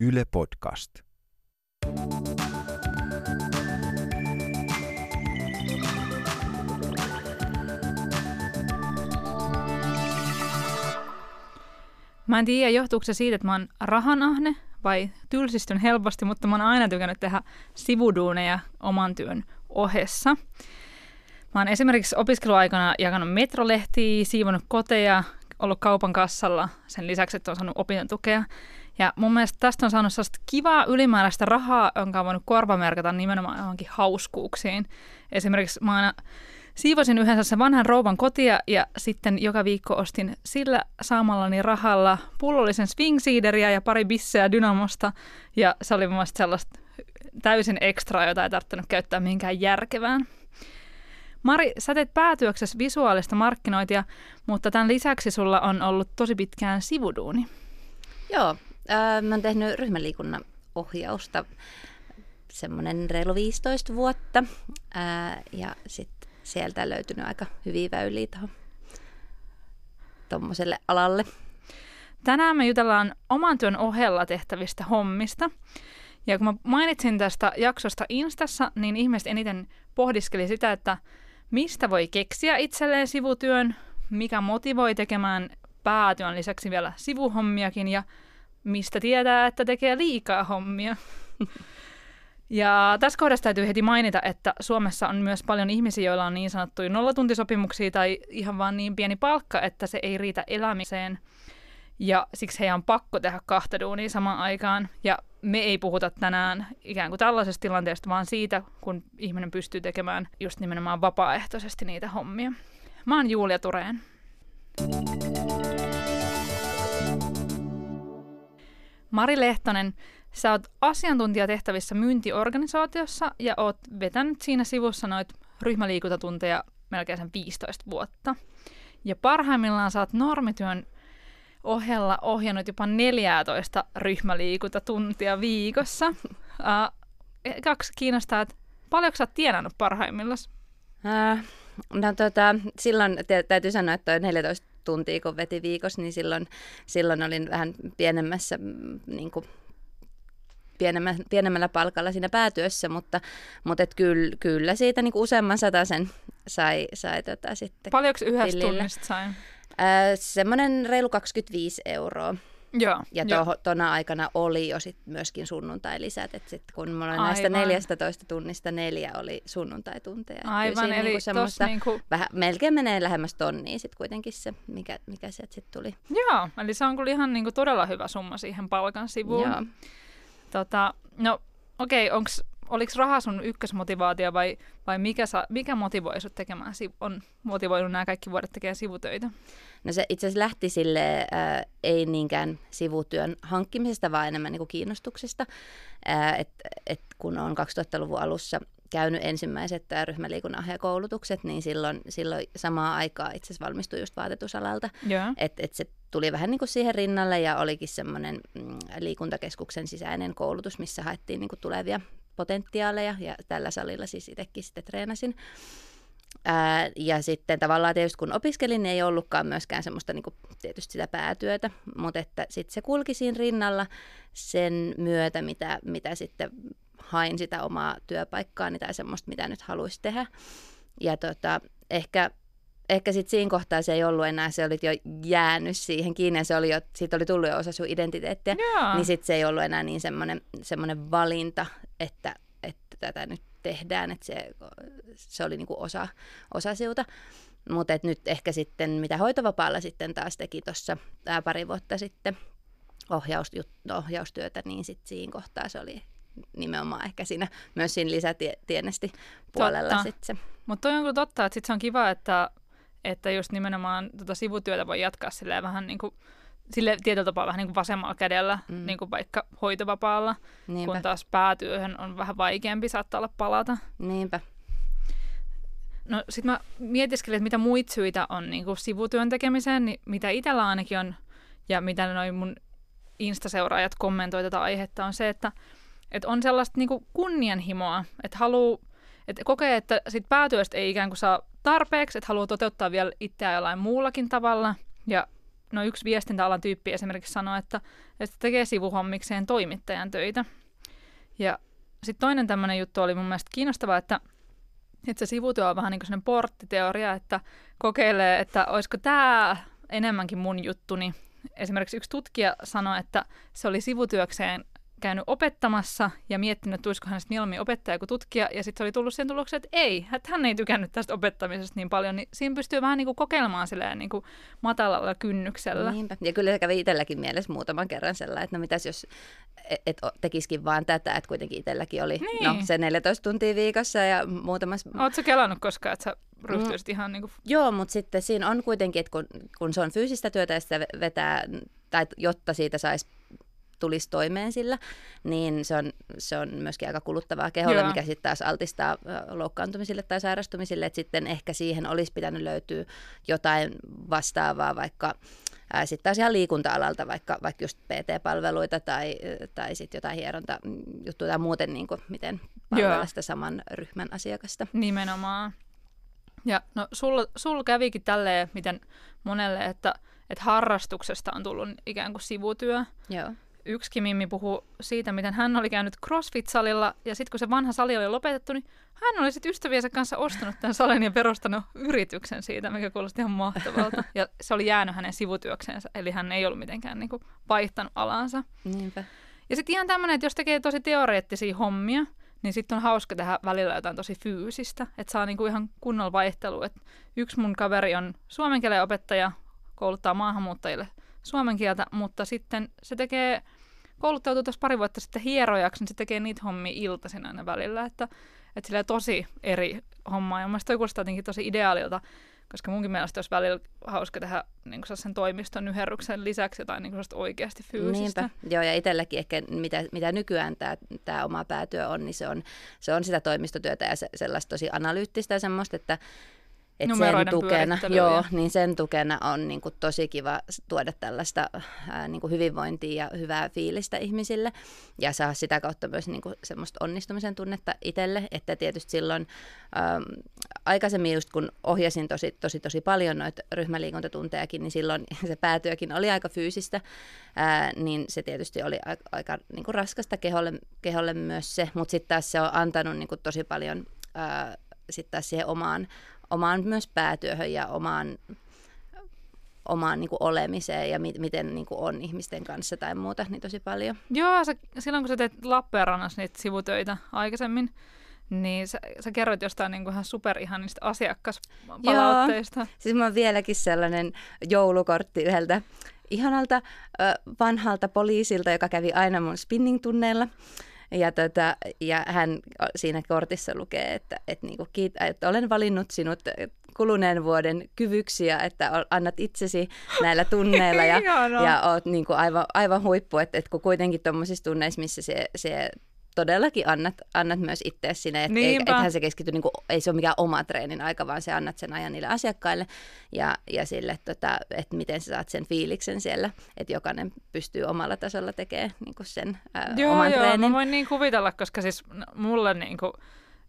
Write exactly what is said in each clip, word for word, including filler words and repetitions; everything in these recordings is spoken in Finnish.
Yle Podcast. Mä en tiedä, johtuuko se siitä, että mä oon rahanahne vai tylsistyn helposti, mutta mä oon aina tykännyt tehdä sivuduuneja oman työn ohessa. Mä oon esimerkiksi opiskeluaikana jakanut metrolehtiä, siivonut koteja, ollut kaupan kassalla sen lisäksi, että on saanut opintotukea. Ja mun mielestä tästä on saanut sellaista kivaa ylimääräistä rahaa, jonka on voinut korvamerkata nimenomaan johonkin hauskuuksiin. Esimerkiksi mä aina siivosin yhdessä sen vanhan rouvan kotia ja sitten joka viikko ostin sillä saamallani rahalla pullollisen swingsiideriä ja pari bisseä Dynamosta. Ja se oli mun mielestä sellaista täysin ekstraa, jota ei tarvinnut käyttää mihinkään järkevään. Mari, sä teet päätyöksessä visuaalista markkinointia, mutta tämän lisäksi sulla on ollut tosi pitkään sivuduuni. Joo, äh, mä oon tehnyt ryhmäliikunnan ohjausta semmoinen reilu viisitoista vuotta äh, ja sitten sieltä on löytynyt aika hyviä väyliä tuohon tommoselle alalle. Tänään me jutellaan oman työn ohella tehtävistä hommista. Ja kun mä mainitsin tästä jaksosta Instassa, niin ihmiset eniten pohdiskeli sitä, että mistä voi keksiä itselleen sivutyön, mikä motivoi tekemään päätyön lisäksi vielä sivuhommiakin ja mistä tietää, että tekee liikaa hommia. Ja tässä kohdassa täytyy heti mainita, että Suomessa on myös paljon ihmisiä, joilla on niin sanottuja nollatuntisopimuksia tai ihan vaan niin pieni palkka, että se ei riitä elämiseen. Ja siksi heidän on pakko tehdä kahta duunia samaan aikaan. Ja me ei puhuta tänään ikään kuin tällaisesta tilanteesta, vaan siitä, kun ihminen pystyy tekemään just nimenomaan vapaaehtoisesti niitä hommia. Mä oon Julia Thurén. Mari Lehtinen, sä oot asiantuntijatehtävissä myyntiorganisaatiossa ja oot vetänyt siinä sivussa noit ryhmäliikuntatunteja melkein sen viisitoista vuotta. Ja parhaimmillaan sä oot normityön ohella ohjannut jopa neljätoista ryhmäliikuntatuntia viikossa. Äh, kaksi kiinnostaa, että paljonko sä oot tienannut parhaimmillaan? Äh, no, tota, silloin täytyy sanoa, että neljätoista tuntia kun veti viikossa, niin silloin, silloin olin vähän pienemmässä, niin kuin, pienemmä, pienemmällä palkalla siinä päätyössä, mutta, mutta et kyllä, kyllä siitä niin kuin useamman satasen sai, sai tota, sitten. Paljonko yhdestä tunnista sain? Semmoinen reilu kaksikymmentäviisi euroa. Joo, ja to, tona aikana oli jo sit myöskin sunnuntai-lisät, että sitten kun mulla oli näistä neljätoista tunnista neljä oli sunnuntaitunteja. Aivan, eli niinku tossa niinku vähän, melkein menee lähemmäs tonnia sitten kuitenkin se, mikä, mikä sieltä sitten tuli. Joo, eli se on kyllä ihan niinku todella hyvä summa siihen palkan sivuun. Joo. Tota, no okei, okay, oliko raha sun ykkösmotivaatio vai, vai mikä, sa, mikä motivoi sut tekemään, on motivoinut nämä kaikki vuodet tekemään sivutöitä? No se itse asiassa lähti sille äh, ei niinkään sivutyön hankkimisesta, vaan enemmän niin kuin kiinnostuksesta. Äh, et, et kun olen kaksituhattaluvun alussa käynyt ensimmäiset ryhmäliikunnan ohjaajakoulutukset, niin silloin, silloin samaan aikaan itse asiassa valmistui just vaatetusalalta. Yeah. Että et se tuli vähän niin kuin siihen rinnalle ja olikin semmoinen mm, liikuntakeskuksen sisäinen koulutus, missä haettiin niin kuin tulevia potentiaaleja ja tällä salilla siis itsekin sitten treenasin. Ää, ja sitten tavallaan tietysti kun opiskelin, niin ei ollutkaan myöskään semmoista niin kuin tietysti sitä päätyötä, mutta että sitten se kulki siinä rinnalla sen myötä, mitä, mitä sitten hain sitä omaa työpaikkaani tai semmoista, mitä nyt haluaisi tehdä. Ja tota, ehkä, ehkä sitten siinä kohtaa se ei ollut enää, se oli jo jäänyt siihen kiinni ja se oli jo, siitä oli tullut jo osa sun identiteettiä, yeah. Niin sitten se ei ollut enää niin semmoinen, semmoinen valinta, että, että tätä nyt tehdään, että se, se oli niinku osa, osa siuta. Mutta nyt ehkä sitten, mitä hoitovapaalla sitten taas teki tuossa pari vuotta sitten ohjaustyötä, niin sitten siinä kohtaa se oli nimenomaan ehkä siinä, myös siinä lisätienesti puolella sitten. Mutta toi on kyllä totta, että sitten se on kiva, että, että just nimenomaan tota sivutyötä voi jatkaa silleen vähän niin kuin sille tietyllä tapaa vähän niin kuin vasemmalla kädellä, mm. niin kuin vaikka hoitovapaalla, niinpä. Kun taas päätyöhön on vähän vaikeampi, saattaa olla palata. Niinpä. No sit mä mietiskelin, että mitä muita syitä on niin kuin sivutyön tekemiseen, niin mitä itsellä ainakin on, ja mitä noi mun Insta-seuraajat kommentoi tätä aihetta, on se, että, että on sellaista niin kuin kunnianhimoa, että haluu, että kokee, että sit päätyöstä ei ikään kuin saa tarpeeksi, että haluaa toteuttaa vielä itseään jollain muullakin tavalla, ja no yksi viestintäalan tyyppi esimerkiksi sanoi, että, että tekee sivuhommikseen toimittajan töitä. Ja sitten toinen tämmöinen juttu oli mun mielestä kiinnostavaa, että, että se sivutyö on vähän niin kuin sellainen porttiteoria, että kokeilee, että olisiko tämä enemmänkin mun juttuni. Esimerkiksi yksi tutkija sanoi, että se oli sivutyökseen käynyt opettamassa ja miettinyt, että olisiko hänestä mieluummin opettaja kuin tutkija, ja sitten oli tullut siihen tulokseen, että ei, että hän ei tykännyt tästä opettamisesta niin paljon, niin siinä pystyy vähän niin kuin kokeilemaan silleen niin kuin matalalla kynnyksellä. Niinpä. Ja kyllä se kävi itselläkin mielessä muutaman kerran sellainen, että no mitäs jos et, et tekisikin vaan tätä, että kuitenkin itselläkin oli niin. no, se neljätoista tuntia viikossa ja muutamassa... Oletko kelannut koskaan, että sä ryhtyisit mm. ihan niin kuin... Joo, mutta sitten siinä on kuitenkin, että kun, kun se on fyysistä työtä ja sitä vetää, tai jotta siitä saisi tulisi toimeen sillä, niin se on, se on myöskin aika kuluttavaa keholle, Joo. mikä sitten taas altistaa loukkaantumisille tai sairastumisille, että sitten ehkä siihen olisi pitänyt löytyä jotain vastaavaa, vaikka sitten taas ihan liikunta-alalta, vaikka, vaikka just P T-palveluita tai, tai sitten jotain hierontajuttuja tai muuten, niin kuin miten palvella sitä saman ryhmän asiakasta. Nimenomaan. Ja no sulla, sulla kävikin tälleen, miten monelle, että, että harrastuksesta on tullut ikään kuin sivutyö. Joo. Yksikin Mimmi puhui siitä, miten hän oli käynyt CrossFit-salilla, ja sitten kun se vanha sali oli lopetettu, niin hän oli sitten ystäviensä kanssa ostanut tämän salin ja perustanut yrityksen siitä, mikä kuulosti ihan mahtavalta. Ja se oli jäänyt hänen sivutyöksensä, eli hän ei ollut mitenkään niinku vaihtanut alansa. Niinpä. Ja sitten ihan tämmöinen, että jos tekee tosi teoreettisia hommia, niin sitten on hauska tehdä välillä jotain tosi fyysistä, että saa niinku ihan kunnolla vaihtelua. Et yksi mun kaveri on suomen kielen opettaja, kouluttaa maahanmuuttajille suomen kieltä, mutta sitten se tekee... Kouluttautui tuossa pari vuotta sitten hierojaksi, niin se tekee niitä hommia iltaisin aina välillä, että, että sillä on tosi eri hommaa. Ja mielestäni toi kuulostaa jotenkin tosi ideaalilta, koska munkin mielestä olisi välillä hauska tehdä niin sen toimiston yherryksen lisäksi jotain niin oikeasti fyysistä. Niinpä. Joo, ja itselläkin ehkä mitä, mitä nykyään tämä, tämä oma päätyö on, niin se on, se on sitä toimistotyötä ja se, sellaista tosi analyyttistä ja semmoista, että Et sen tukena, joo, niin sen tukena on niin kuin tosi kiva tuoda tällaista ää, niin kuin hyvinvointia ja hyvää fiilistä ihmisille ja saa sitä kautta myös niin kuin semmoista onnistumisen tunnetta itselle, että tietysti silloin ää, aikaisemmin just kun ohjasin tosi tosi, tosi paljon noita ryhmäliikuntatuntejakin, niin silloin se päätyökin oli aika fyysistä, ää, niin se tietysti oli aika, aika niin kuin raskasta keholle, keholle myös se, mutta sitten taas se on antanut niin kuin tosi paljon ää, sitten taas siihen omaan omaan myös päätyöhön ja omaan, omaan niin kuin olemiseen ja mi- miten niin kuin on ihmisten kanssa tai muuta, niin tosi paljon. Joo, sä, silloin kun sä teet Lappeenrannassa niitä sivutöitä aikaisemmin, niin sä, sä kerroit jostain niin kuin ihan superihanista asiakaspalautteista. Joo, siis mä oon vieläkin sellainen joulukortti yhdeltä ihanalta vanhalta poliisilta, joka kävi aina mun spinning-tunneilla. Ja, tota, ja hän siinä kortissa lukee, että, että, niinku, kiit- että olen valinnut sinut kuluneen vuoden kyvyksiä, että annat itsesi näillä tunneilla ja, ja olet niinku aivan, aivan huippu, että, että kun kuitenkin tuommoisissa tunneissa, missä se, se todellakin annat, annat myös itseäsi sinne, että eihän se keskity, niinku, ei se ole mikään oma treenin aika, vaan se annat sen ajan niille asiakkaille ja, ja sille, tota, että miten sä saat sen fiiliksen siellä, että jokainen pystyy omalla tasolla tekemään niinku sen ää, joo, oman joo, treenin. Joo, mä voin niin kuvitella, koska siis mulle, niinku,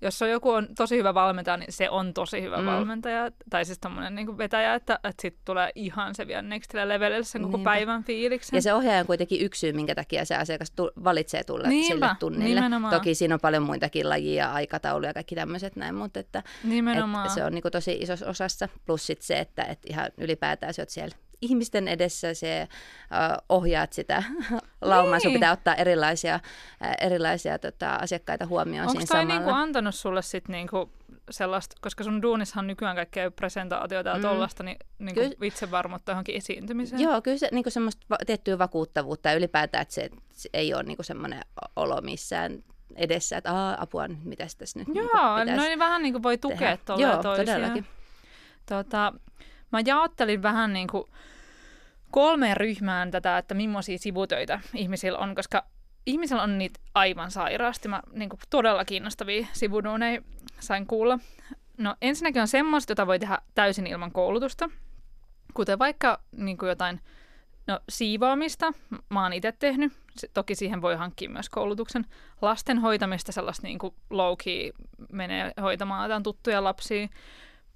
jos on joku on tosi hyvä valmentaja, niin se on tosi hyvä mm. valmentaja, tai siis tommonen niinku vetäjä, että, että sitten tulee ihan se vielä nextillä levelillä sen koko Niinpä. Päivän fiiliksen. Ja se ohjaaja on kuitenkin yksi syy, minkä takia se asiakas tu- valitsee tulla Niinpä. Sille tunnille. Nimenomaan. Toki siinä on paljon muitakin lajia, aikatauluja ja kaikki tämmöiset näin, mutta että, että se on niinku tosi isossa osassa. Plus sit se, että et ihan ylipäätään se oot siellä ihmisten edessä, se uh, ohjaat sitä laumaa, niin. Sun pitää ottaa erilaisia, äh, erilaisia tota, asiakkaita huomioon Onks siinä samalla. Onko toi niinku antanut sulle sit niinku sellaista, koska sun duunissahan nykyään kaikkea presentaatiota ja mm. tollaista, niin, niin Ky- itsevarmuutta johonkin esiintymiseen? Joo, kyllä se niinku semmoista va- tiettyä vakuuttavuutta ja ylipäätään, että se, se ei ole niinku semmoinen olo missään edessä, että aah, apua, mitäs tässä nyt Joo, niinku pitäisi noin vähän niinku voi tukea tolleen Joo, toisia. Todellakin. Tota, mä jaottelin vähän niin kuin kolmeen ryhmään tätä, että millaisia sivutöitä ihmisillä on, koska ihmisillä on niitä aivan sairaasti. Mä niin kuin todella kiinnostavia sivuduuneja sain kuulla. No ensinnäkin on semmoista, jota voi tehdä täysin ilman koulutusta, kuten vaikka niin kuin jotain no, siivoamista. Mä oon itse tehnyt. Toki siihen voi hankkia myös koulutuksen. Lasten hoitamista, sellaista niin kuin low-key menee hoitamaan jotain tuttuja lapsia.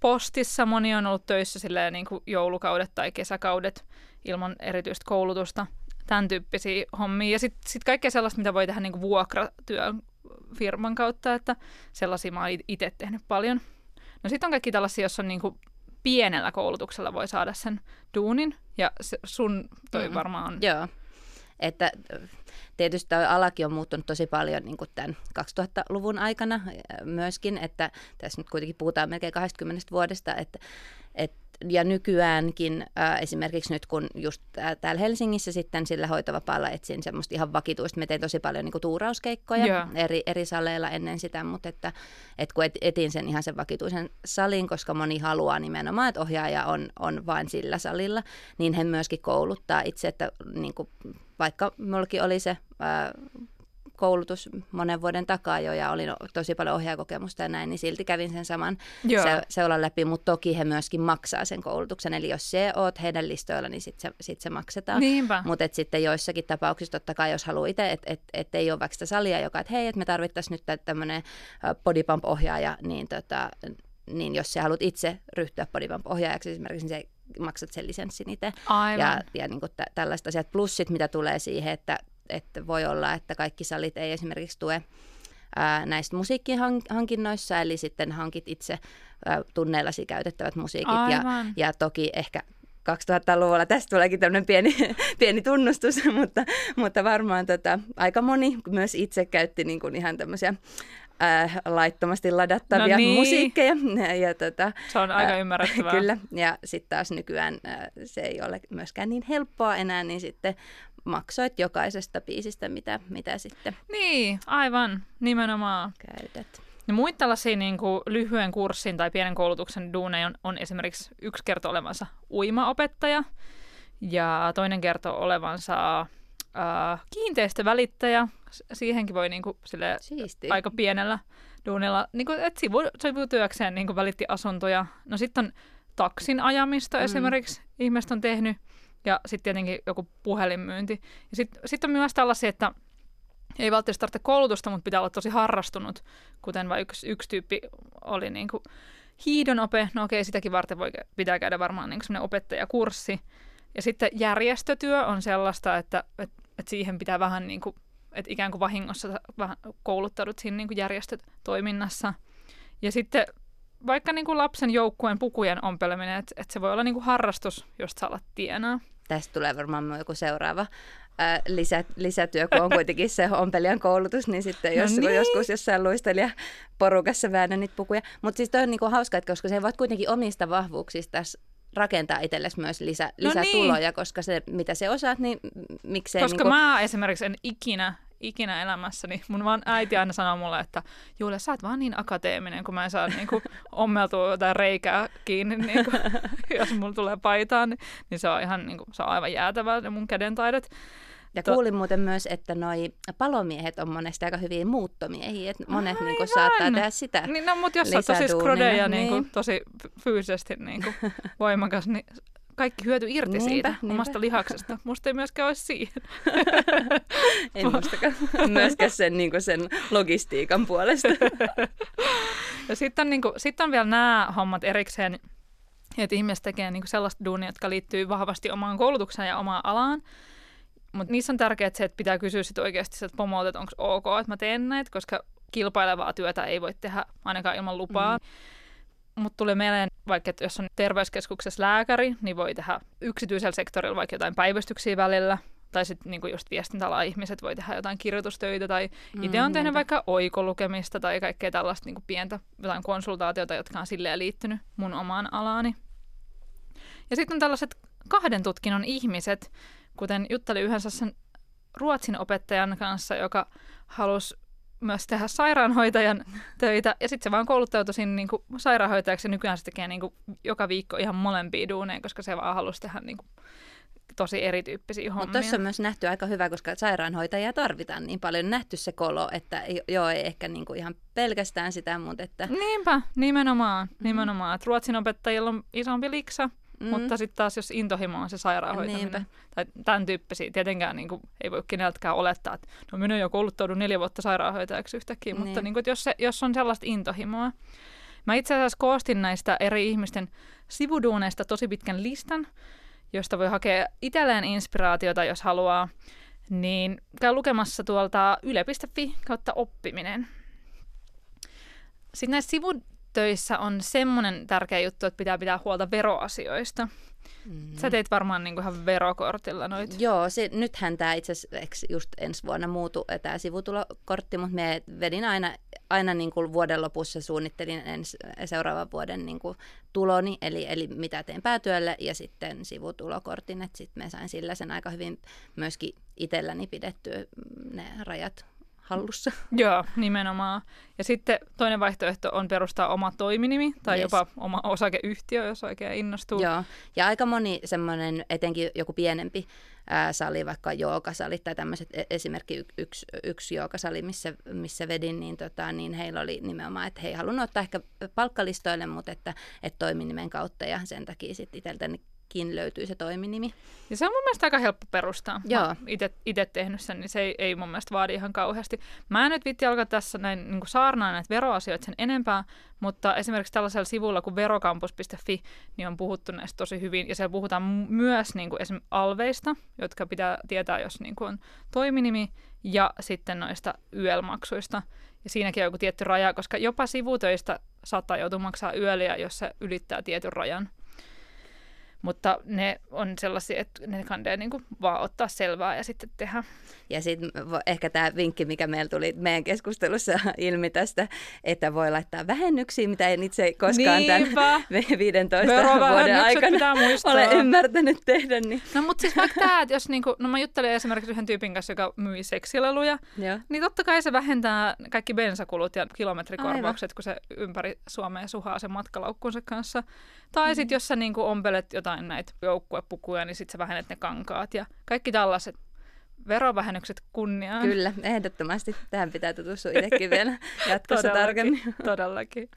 postissa. Moni on ollut töissä silleen, niin kuin joulukaudet tai kesäkaudet ilman erityistä koulutusta. Tämän tyyppisiä hommia. Ja sitten sit kaikkea sellaista, mitä voi tehdä niin kuin vuokratyön firman kautta. Että sellaisia mä oon itse tehnyt paljon. No sitten on kaikki tällaisia, joissa on niin kuin pienellä koulutuksella voi saada sen duunin. Ja se, sun toi mm. varmaan on... Joo. Että tietysti tämä alakin on muuttunut tosi paljon niin kuin tämän kaksituhattaluvun aikana myöskin, että tässä nyt kuitenkin puhutaan melkein kaksikymmentä vuodesta, että, että, ja nykyäänkin äh, esimerkiksi nyt kun just täällä Helsingissä sitten sillä hoitovapaalla etsin semmoista ihan vakituista, me tein tosi paljon niin kuin tuurauskeikkoja yeah. eri, eri saleilla ennen sitä, mutta että, että kun et, etin sen ihan sen vakituisen salin, koska moni haluaa nimenomaan, että ohjaaja on, on vain sillä salilla, niin he myöskin kouluttaa itse, että niin kuin, vaikka minullakin oli se ää, koulutus monen vuoden takaa jo ja oli tosi paljon ohjaajakokemusta ja näin, niin silti kävin sen saman se, seulan läpi, mutta toki he myöskin maksaa sen koulutuksen. Eli jos se oot heidän listoilla, niin sitten se, sit se maksetaan. Mutta sitten joissakin tapauksissa totta kai, jos haluaa itse, että et, et ei ole vaikka sitä salia, joka, että hei, et me tarvittaisiin nyt tämmöinen body pump-ohjaaja, niin, tota, niin jos sä haluat itse ryhtyä body pump-ohjaajaksi esimerkiksi, niin se maksat sen lisenssin itse ja, ja niin kuin tä, tällaiset asiat. Plussit, mitä tulee siihen, että, että voi olla, että kaikki salit ei esimerkiksi tue ää, näistä musiikkihankinnoissa, eli sitten hankit itse ää, tunneillasi käytettävät musiikit ja, ja toki ehkä kaksituhattaluvulla tästä tuleekin tämmöinen pieni, pieni tunnustus, mutta, mutta varmaan tota, aika moni myös itse käytti niin kuin ihan tämmöisiä Äh, laittomasti ladattavia no niin. musiikkeja. Ja, ja, tota, se on aika äh, ymmärrettävää. Kyllä, ja sitten taas nykyään äh, se ei ole myöskään niin helppoa enää, niin sitten maksoit jokaisesta biisistä, mitä, mitä sitten niin, aivan, nimenomaan käytät. No, muita tällaisia niin kuin lyhyen kurssin tai pienen koulutuksen duuneja on, on esimerkiksi yksi kertoo olevansa uimaopettaja ja toinen kertoo olevansa... Uh, kiinteistövälittäjä, siihenkin voi niinku sille aika pienellä duunilla, niinku, että sivutyökseen niinku välitti asuntoja. No sitten on taksin ajamista mm. esimerkiksi, ihmiset on tehnyt, ja sitten tietenkin joku puhelinmyynti. Ja sitten sit on myös tällaisia, että ei välttämättä tarvitse koulutusta, mutta pitää olla tosi harrastunut, kuten vain yksi, yksi tyyppi oli niinku hiidonope, no okei, sitäkin varten voi, pitää käydä varmaan niinku semmoinen opettajakurssi. Ja sitten järjestötyö on sellaista, että, että että siihen pitää vähän niin kuin, että ikään kuin vahingossa vähän kouluttaudut siinä niin kuin järjestötoiminnassa. Ja sitten vaikka niin kuin lapsen joukkueen pukujen ompeleminen, että, että se voi olla niin kuin harrastus, josta sä alat tienaa. Tästä tulee varmaan joku seuraava ää, lisä, lisätyö, kun on kuitenkin se ompelijan koulutus, niin sitten jos, no niin. joskus jossain luistelijaporukassa väännä niitä pukuja. Mutta siis toi on niin kuin hauska, että koska sä voit kuitenkin omista vahvuuksista rakentaa itsellesi myös lisä, no lisätuloja, niin. koska se, mitä se osaat, niin miksei... Koska niin kuin... mä esimerkiksi en ikinä, ikinä elämässäni, mun vaan äiti aina sanoo mulle, että Julia, sä oot vaan niin akateeminen, kun mä en saa niin kuin, ommeltua jotain reikää kiinni, niin kuin, jos mulla tulee paitaan, niin, niin se on ihan niin kuin, se on aivan jäätävää ne mun kädentaidot. Ja kuulin muuten myös, että noi palomiehet on monesti aika hyviä muuttomiehiä, että monet niinku saattaa tehdä sitä niin, no, mutta jos sä oot tosi skrodeja, niin. niinku, tosi fyysisesti niinku, voimakas, niin kaikki hyöty irti niinpä, siitä niinpä. omasta lihaksesta. Musta ei myöskään olisi siihen. Ei mustakaan. Myöskään sen, niinku, sen logistiikan puolesta. Ja sitten on, niinku, sit on vielä nämä hommat erikseen, että ihmiset tekee niinku sellaista duunia, jotka liittyy vahvasti omaan koulutukseen ja omaan alaan. Mutta niissä on tärkeää se, että pitää kysyä sit oikeasti sieltä pomolta, että onko ok, että mä teen näitä, koska kilpailevaa työtä ei voi tehdä ainakaan ilman lupaa. Mm. Mutta tulee mieleen, vaikka että jos on terveyskeskuksessa lääkäri, niin voi tehdä yksityisellä sektorilla vaikka jotain päivystyksiä välillä. Tai sitten niinku just viestintäalan ihmiset voi tehdä jotain kirjoitustöitä. Tai itse on tehnyt mm, vaikka oikolukemista tai kaikkea tällaista niinku pientä jotain konsultaatiota, jotka on silleen liittynyt mun omaan alaani. Ja sitten on tällaiset kahden tutkinnon ihmiset, kuten juttelin yhdessä sen ruotsin opettajan kanssa, joka halusi myös tehdä sairaanhoitajan töitä. Ja sitten se vaan kouluttautui sinne niin kuin sairaanhoitajaksi ja nykyään se tekee niin kuin joka viikko ihan molempia duuneja, koska se vaan halusi tehdä niin kuin tosi erityyppisiä hommia. Mutta tuossa on myös nähty aika hyvä, koska sairaanhoitajia tarvitaan niin paljon. Nähty se kolo, että joo, ei ehkä niin kuin ihan pelkästään sitä, mutta että... Niinpä, nimenomaan. nimenomaan. Mm-hmm. Ruotsin opettajilla on isompi liksa. Mm. Mutta sitten taas, jos intohimo on se sairaanhoitaminen Niinpä. tai tämän tyyppisiä, tietenkään niin kuin, ei voi keneltäkään olettaa, että no minä jo kouluttaudun neljä vuotta sairaanhoitajaksi yhtäkkiä, niin. mutta niin kuin, jos, se, jos on sellaista intohimoa, Mä itse asiassa koostin näistä eri ihmisten sivuduuneista tosi pitkän listan, josta voi hakea itselleen inspiraatiota, jos haluaa, niin käy lukemassa tuolta yle piste fi kautta oppiminen. Sitten näissä sivutöissä on semmoinen tärkeä juttu, että pitää pitää huolta veroasioista. Mm-hmm. Sä teit varmaan niinku ihan verokortilla noita. Joo, se, nythän tämä itse asiassa just ensi vuonna muutu tämä sivutulokortti, mutta me vedin aina, aina niinku vuoden lopussa suunnittelin ens, seuraavan vuoden niinku tuloni, eli, eli mitä teen päätyölle ja sitten sivutulokortin, että sitten me sain sillä sen aika hyvin myöskin itselläni pidettyä ne rajat hallussa. Joo, nimenomaan. Ja sitten toinen vaihtoehto on perustaa oma toiminimi tai yes. jopa oma osakeyhtiö, jos oikein innostuu. Joo, ja aika moni semmoinen, etenkin joku pienempi ää, sali, vaikka joogasalit tai tämmöiset, esimerkki yksi, yksi joogasali, missä, missä vedin, niin, tota, niin heillä oli nimenomaan, että he ei halunnut ottaa ehkä palkkalistoille, mutta että, että toiminimen kautta ja sen takia sitten itseltänikin löytyy se toiminimi. Ja se on mun mielestä aika helppo perustaa. Joo. Itse tehnyt sen, niin se ei, ei mun mielestä vaadi ihan kauheasti. Mä en nyt viitti alkaa tässä näin niin saarnaa näitä veroasioita sen enempää, mutta esimerkiksi tällaisella sivulla kuin verokampus piste fi niin on puhuttu näistä tosi hyvin. Ja siellä puhutaan myös niin kuin esimerkiksi alveista, jotka pitää tietää, jos niin kuin on toiminimi, ja sitten noista Y L-maksuista. Ja siinäkin on joku tietty raja, koska jopa sivutöistä saattaa joutua maksaa Y L:iä, jos se ylittää tietyn rajan. Mutta ne on sellaisia, että ne kannattaa niinku vaan ottaa selvää ja sitten tehdä. Ja sitten ehkä tämä vinkki, mikä meillä tuli meidän keskustelussa ilmi tästä, että voi laittaa vähennyksiä, mitä en itse koskaan Niinpä. tämän viidentoista vuoden aikana ole ymmärtänyt tehdä. Niin. No mutta siis vaikka tämä, että jos niinku, no mä juttelin esimerkiksi yhden tyypin kanssa, joka myi seksileluja, Joo. niin totta kai se vähentää kaikki bensakulut ja kilometrikorvaukset, Aivan. kun se ympäri Suomea suhaa sen matkalaukkunsa kanssa. Tai mm. sitten jos sä niinku ompelet jotain näitä joukkuepukuja, niin sitten sä vähennät ne kankaat ja kaikki tällaiset verovähennykset kunniaan. Kyllä, ehdottomasti. Tähän pitää tutustua itsekin vielä jatkossa todellakin, tarkemmin. Todellakin.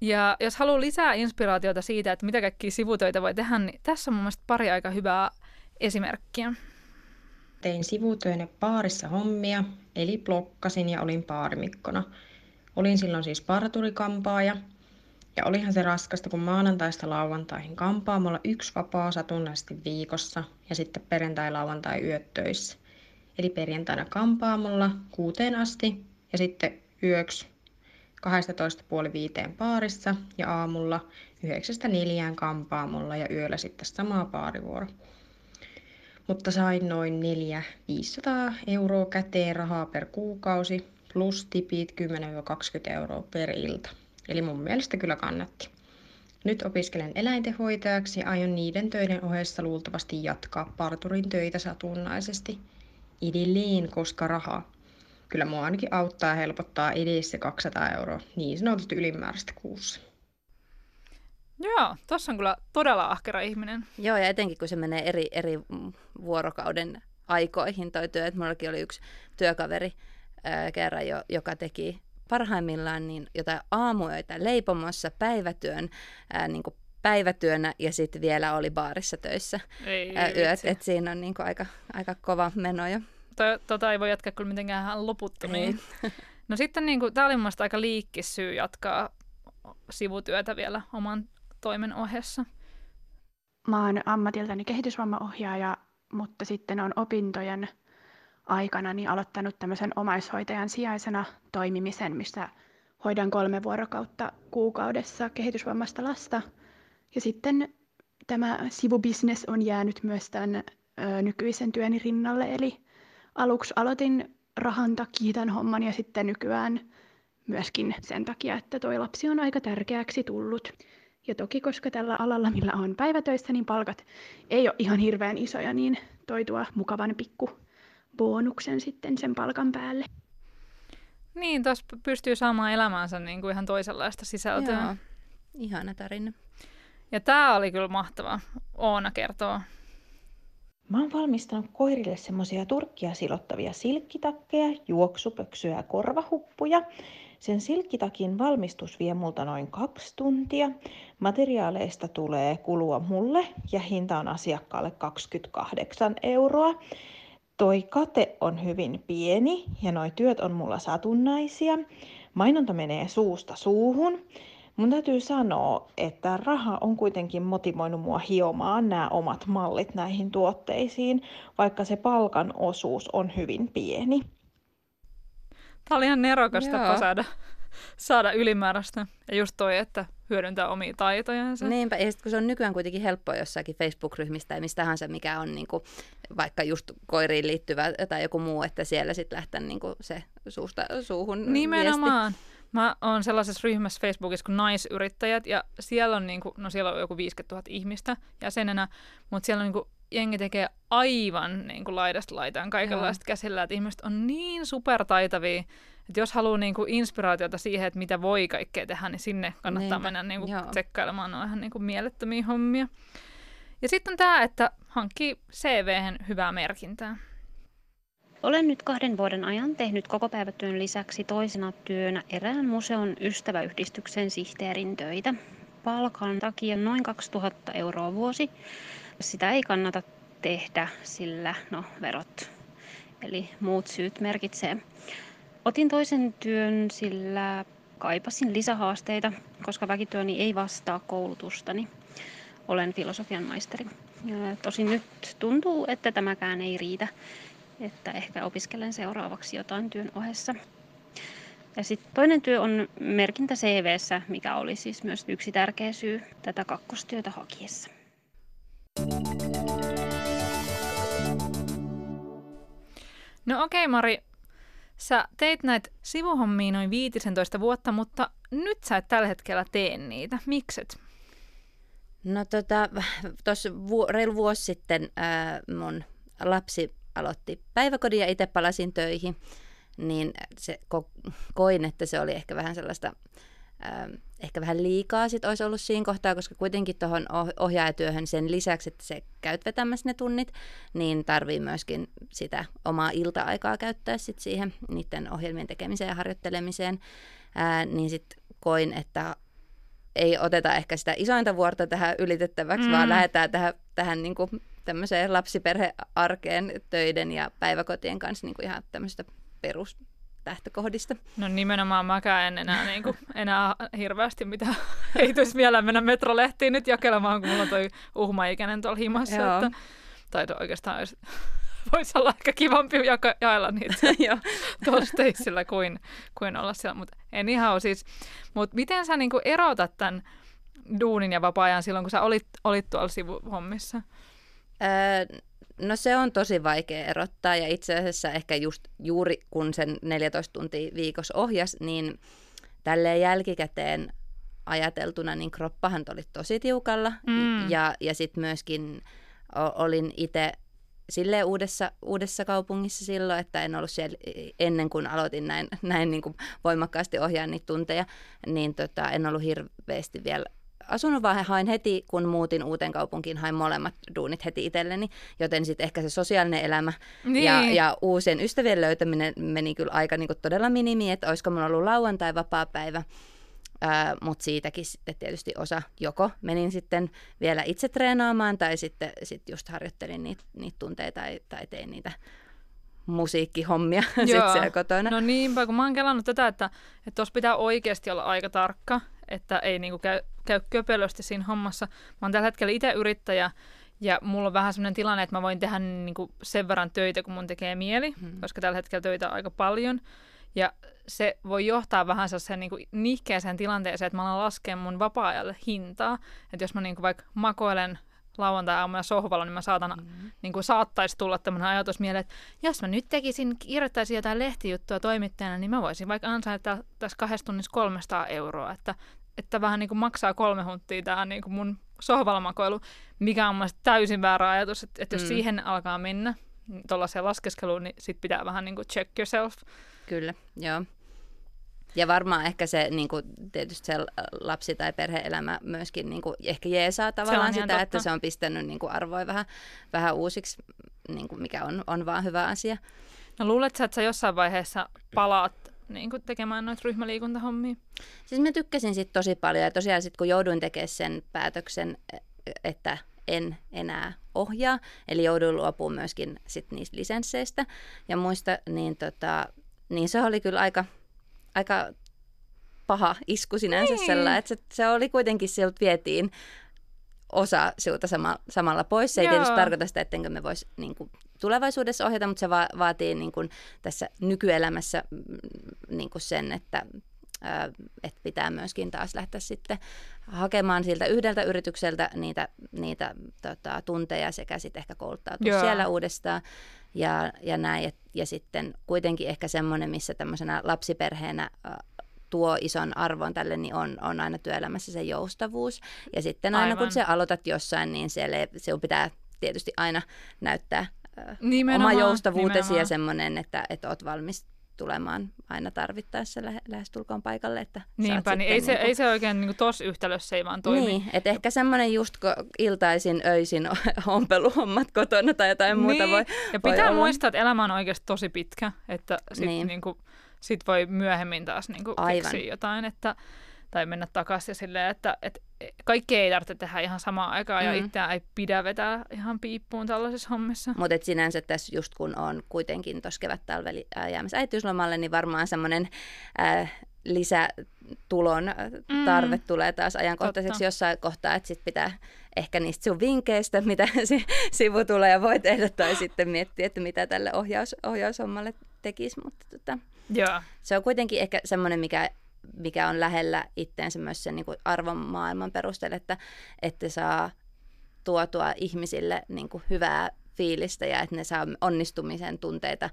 Ja jos haluaa lisää inspiraatiota siitä, että mitä kaikkia sivutöitä voi tehdä, niin tässä on mun mielestä pari aika hyvää esimerkkiä. Tein sivutöinä baarissa hommia, eli blokkasin ja olin baarimikkona. Olin silloin siis parturikampaaja ja olihan se raskasta, kun maanantaista lauantaihin kampaamolla yksi vapaa satunnaisesti viikossa ja sitten perjantai-lauantai-yöt töissä. Eli perjantaina kampaamolla kuuteen asti ja sitten yöksi kaksitoista puoli viiteen baarissa ja aamulla yhdeksästä neljään kampaamolla ja yöllä sitten samaa baarivuoro. Mutta sain noin neljäsataa viisisataa euroa käteen rahaa per kuukausi. Plus tipit kymmenen kaksikymmentä euroa per ilta. Eli mun mielestä kyllä kannatti. Nyt opiskelen eläintenhoitajaksi ja aion niiden töiden ohessa luultavasti jatkaa parturin töitä satunnaisesti. Idilliin, koska rahaa. Kyllä mua ainakin auttaa ja helpottaa edessä kaksisataa euroa, niin sanotusti ylimääräistä kuussa. Joo, tossa on kyllä todella ahkera ihminen. Joo, ja etenkin kun se menee eri, eri vuorokauden aikoihin toi työ. Että mullakin oli yksi työkaveri, kerran, joka teki parhaimmillaan niin jotain aamuöitä leipomossa päivätyön, ää, niin kuin päivätyönä ja sitten vielä oli baarissa töissä ei, ää, yöt. Et siinä on niin kuin aika, aika kova meno jo. Tota ei voi jatkaa kyllä mitenkään loputtomiin. No sitten niin kuin, tää oli mun mielestä aika liikkis syy jatkaa sivutyötä vielä oman toimen ohessa. Mä oon ammatiltani kehitysvammaohjaaja, mutta sitten on opintojen aikana niin aloittanut tämmöisen omaishoitajan sijaisena toimimisen, missä hoidan kolme vuorokautta kuukaudessa kehitysvammaista lasta. Ja sitten tämä sivubisnes on jäänyt myös tämän ö, nykyisen työni rinnalle, eli aluksi aloitin rahan takia tämän homman ja sitten nykyään myöskin sen takia, että toi lapsi on aika tärkeäksi tullut. Ja toki, koska tällä alalla, millä on päivätöissä, niin palkat ei ole ihan hirveän isoja, niin toi tuo mukavan pikku bonuksen sitten sen palkan päälle. Niin, tuossa pystyy saamaan elämäänsä niin kuin ihan toisenlaista sisältöä. Joo, ihana tarina. Ja tämä oli kyllä mahtava. Oona kertoo. Mä oon valmistanut koirille semmoisia turkkia silottavia silkkitakkeja, juoksupöksyä ja korvahuppuja. Sen silkkitakin valmistus vie multa noin kaksi tuntia. Materiaaleista tulee kulua mulle ja hinta on asiakkaalle kaksikymmentäkahdeksan euroa. Toi kate on hyvin pieni ja noi työt on mulla satunnaisia. Mainonta menee suusta suuhun. Mun täytyy sanoa, että raha on kuitenkin motivoinut mua hiomaan nämä omat mallit näihin tuotteisiin, vaikka se palkan osuus on hyvin pieni. Tämä oli ihan nerokas tapa saada, saada ylimääräistä. Ja just toi, että hyödyntää omia taitojansa. Niinpä, ja sitten kun se on nykyään kuitenkin helppoa jossakin Facebook-ryhmistä ja mistähänsä, mikä on niinku, vaikka just koiriin liittyvä tai joku muu, että siellä sitten lähtee niinku se suusta suuhun. Nimenomaan. Viesti. Mä oon sellaisessa ryhmässä Facebookissa kuin naisyrittäjät, ja siellä on, niinku, no siellä on joku viisikymmentätuhatta ihmistä jäsenenä, mutta siellä on niinku, jengi tekee aivan niinku laidasta laitaan kaikenlaista käsillä, että ihmiset on niin supertaitavia, että jos haluaa niinku inspiraatiota siihen, että mitä voi kaikkea tehdä, niin sinne kannattaa Neipä. mennä niinku tsekkailemaan, ne on ihan niinku mielettömiä hommia. Ja sitten on tämä, että hankkii C V:hen hyvää merkintää. Olen nyt kahden vuoden ajan tehnyt kokopäivätyön lisäksi toisena työnä erään museon ystäväyhdistyksen sihteerin töitä. Palkan takia noin kaksituhatta euroa vuosi. Sitä ei kannata tehdä, sillä no, verot eli muut syyt merkitsee. Otin toisen työn, sillä kaipasin lisähaasteita, koska väkityöni ei vastaa koulutustani. Olen filosofian maisteri. Tosin nyt tuntuu, että tämäkään ei riitä. Että ehkä opiskelen seuraavaksi jotain työn ohessa. Ja sitten toinen työ on merkintä C V:ssä, mikä oli siis myös yksi tärkeä syy tätä kakkostyötä hakiessa. No okei, Mari, sä teit näitä sivuhommia noin viisitoista vuotta, mutta nyt sä et tällä hetkellä tee niitä. Mikset? No tota, tuossa vu- reilu vuosi sitten ää, mun lapsi aloitti päiväkodin ja itse palasin töihin, niin se ko- koin, että se oli ehkä vähän sellaista, äh, ehkä vähän liikaa sit olisi ollut siinä kohtaa, koska kuitenkin tuohon ohjaajatyöhön sen lisäksi, että se käyt vetämässä ne tunnit, niin tarvii myöskin sitä omaa ilta-aikaa käyttää sit siihen niiden ohjelmien tekemiseen ja harjoittelemiseen, äh, niin sitten koin, että ei oteta ehkä sitä isointa vuorta tähän ylitettäväksi, mm. vaan lähdetään tähän, tähän niin kuin tämmöiseen lapsiperhearkeen töiden ja päiväkotien kanssa niin kuin ihan tämmöistä peruslähtökohdista. No nimenomaan mäkään en enää, niin kuin, enää hirveästi mitään. Ei tulisi vielä mennä Metrolehtiin nyt jakelemaan, kun mulla on toi uhmaikäinen tuolla himassa. Että, tai oikeastaan olisi, voisi olla ehkä kivampi jaka- jaella niitä tosteisilla kuin, kuin olla siellä. Mutta en ihan ole siis. Mut miten sä niin kuin erotat tämän duunin ja vapaa-ajan silloin, kun sä olit, olit tuolla sivuhommissa? No se on tosi vaikea erottaa ja itse asiassa ehkä just juuri kun sen neljätoista tuntia viikossa ohjas, niin tälleen jälkikäteen ajateltuna niin kroppahan oli tosi tiukalla mm. ja, ja sitten myöskin olin itse silleen uudessa, uudessa kaupungissa silloin, että en ollut siellä ennen kuin aloitin näin, näin niin kuin voimakkaasti ohjaa niitä tunteja, niin tota, en ollut hirveästi vielä asunut, vaan hain heti, kun muutin uuteen kaupunkiin, hain molemmat duunit heti itselleni, joten sitten ehkä se sosiaalinen elämä niin. ja, ja uusien ystävien löytäminen meni kyllä aika niin kuin todella minimiin, että olisiko minulla ollut lauantai vapaapäivä, Äh, mutta siitäkin sitten tietysti osa joko menin sitten vielä itse treenaamaan tai sitten sit just harjoittelin niitä niit tunteita tai, tai tein niitä musiikkihommia sitten siellä kotona. No niinpä, kun mä oon kelannut tätä, että tuossa pitää oikeasti olla aika tarkka, että ei niinku käy, käy köpelösti siinä hommassa. Mä oon tällä hetkellä itse yrittäjä ja mulla on vähän sellainen tilanne, että mä voin tehdä niinku sen verran töitä, kun mun tekee mieli, hmm. koska tällä hetkellä töitä on aika paljon. Ja se voi johtaa vähän sellaiseen niinku nihkeäseen tilanteeseen, että mä alan laskea mun vapaa-ajalle hintaa. Että jos mä niinku vaikka makoilen lauantai-aamuna sohvalla, niin mä saatan, mm-hmm. niinku saattaisi tulla tämmöinen ajatus mieleen, että jos mä nyt tekisin, kirjoittaisin jotain lehtijuttua toimittajana, niin mä voisin vaikka ansaita tässä kahdessa tunnissa kolmesataa euroa. Että, että vähän niinku maksaa kolme hunttia tää niinku mun sohvalla makoilu, mikä on täysin väärä ajatus. Että, että jos mm. siihen alkaa mennä tuollaiseen laskeskeluun, niin sit pitää vähän niinku check yourself. Kyllä, joo. Ja varmaan ehkä se, niin kuin, tietysti se lapsi- tai perhe-elämä myöskin niin kuin, ehkä jeesaa tavallaan sitä, totta. Että se on pistänyt niin kuin, arvoja vähän, vähän uusiksi, niin kuin, mikä on, on vaan hyvä asia. No luuletko sä, että sä jossain vaiheessa palaat niin kuin, tekemään noita ryhmäliikuntahommia? Siis mä tykkäsin sit tosi paljon ja tosiaan sit, kun jouduin tekemään sen päätöksen, että en enää ohjaa, eli jouduin luopumaan myöskin sit niistä lisensseistä ja muista, niin, tota, niin se oli kyllä aika, aika paha isku sinänsä sellainen, että se, se oli kuitenkin, sieltä vietiin osa siltä sama, samalla pois. Se ei Joo. tietysti tarkoita sitä, ettenkö me voisi niin kuin, tulevaisuudessa ohjata, mutta se va- vaatii niin kuin, tässä nykyelämässä niin kuin sen, että että pitää myöskin taas lähteä sitten hakemaan siltä yhdeltä yritykseltä niitä, niitä tota, tunteja sekä sitten ehkä kouluttautua Joo. siellä uudestaan ja, ja näin. Ja, ja sitten kuitenkin ehkä semmoinen, missä tämmöisenä lapsiperheenä tuo ison arvon tälle, niin on, on aina työelämässä se joustavuus. Ja sitten aina Aivan. kun sä aloitat jossain, niin siellä, se pitää tietysti aina näyttää nimenomaan, oma joustavuutesi nimenomaan. Ja semmoinen, että, että oot valmis tulemaan aina tarvittaessa lähe, lähestulkoon paikalle. Että Niinpä, niin ei, se, niin kuin... ei se oikein niin tuossa yhtälössä ei vaan toimi. Niin, että ehkä semmoinen just iltaisin, öisin ompeluhommat kotona tai jotain niin. muuta voi Ja pitää voi muistaa, olla. Että elämä on oikeasti tosi pitkä, että sitten niin. niin sit voi myöhemmin taas niin keksiä jotain että, tai mennä takaisin silleen, että, että kaikki ei tarvitse tehdä ihan samaan aikaan mm-hmm. ja itseään ei pidä vetää ihan piippuun tällaisissa hommissa. Mutta sinänsä tässä just kun on kuitenkin tuossa kevät-talveli jäämässä äitiyslomalle, niin varmaan semmoinen äh, lisätulon tarve mm. tulee taas ajankohtaiseksi Totta. Jossain kohtaa, että sit pitää ehkä niistä sun vinkkeistä, mitä sivutuloja voi tehdä tai sitten miettiä, että mitä tälle ohjaus, ohjaushommalle tekisi. Mutta tota, yeah. se on kuitenkin ehkä semmoinen, mikä mikä on lähellä itseänsä myös sen niin kuin arvomaailman perusteella, että, että saa tuotua ihmisille niin kuin hyvää fiilistä ja että ne saa onnistumisen tunteita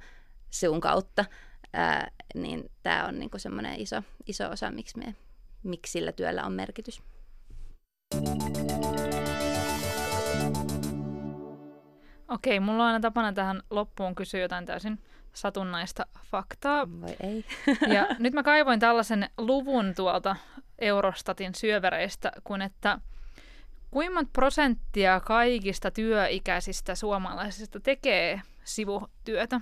sinun kautta, Ää, niin tämä on niin kuin semmoinen iso, iso osa, miksi, me, miksi sillä työllä on merkitys. Okei, mulla on aina tapana tähän loppuun kysyä jotain täysin satunnaista faktaa. Vai ei. Ja nyt mä kaivoin tällaisen luvun tuolta Eurostatin syövereistä, kun että kuinka monta prosenttia kaikista työikäisistä suomalaisista tekee sivutyötä?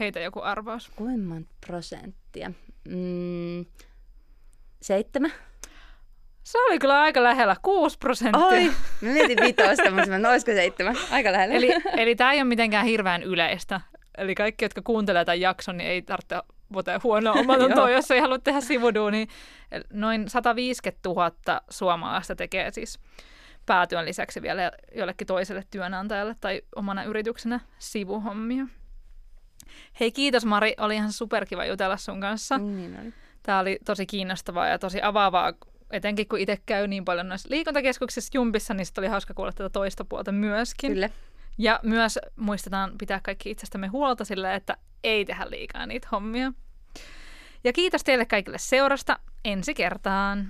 Heitä joku arvaus. Kuinka monta prosenttia? Mm, seitsemän. Se oli kyllä aika lähellä, kuusi prosenttia. Oi, mä mietin vitoista, mutta mä olisiko seitsemän, aika lähellä. Eli, eli tää ei ole mitenkään hirveän yleistä. Eli kaikki, jotka kuuntelee tämän jakson, niin ei tarvitse voida huonoa omatuntoa, jos ei halua tehdä sivuduunia. Niin noin sata viisikymmentätuhatta suomalaista tekee siis päätyön lisäksi vielä jollekin toiselle työnantajalle tai omana yrityksenä sivuhommia. Hei, kiitos Mari, oli ihan superkiva jutella sun kanssa. Niin oli. Tämä oli tosi kiinnostavaa ja tosi avaavaa, etenkin kun itse käy niin paljon noissa liikuntakeskuksissa jumpissa, niin sitten oli hauska kuulla tätä toista puolta myöskin. Kyllä. Ja myös muistetaan pitää kaikki itsestämme huolta sillä, että ei tehdä liikaa niitä hommia. Ja kiitos teille kaikille seurasta. Ensi kertaan!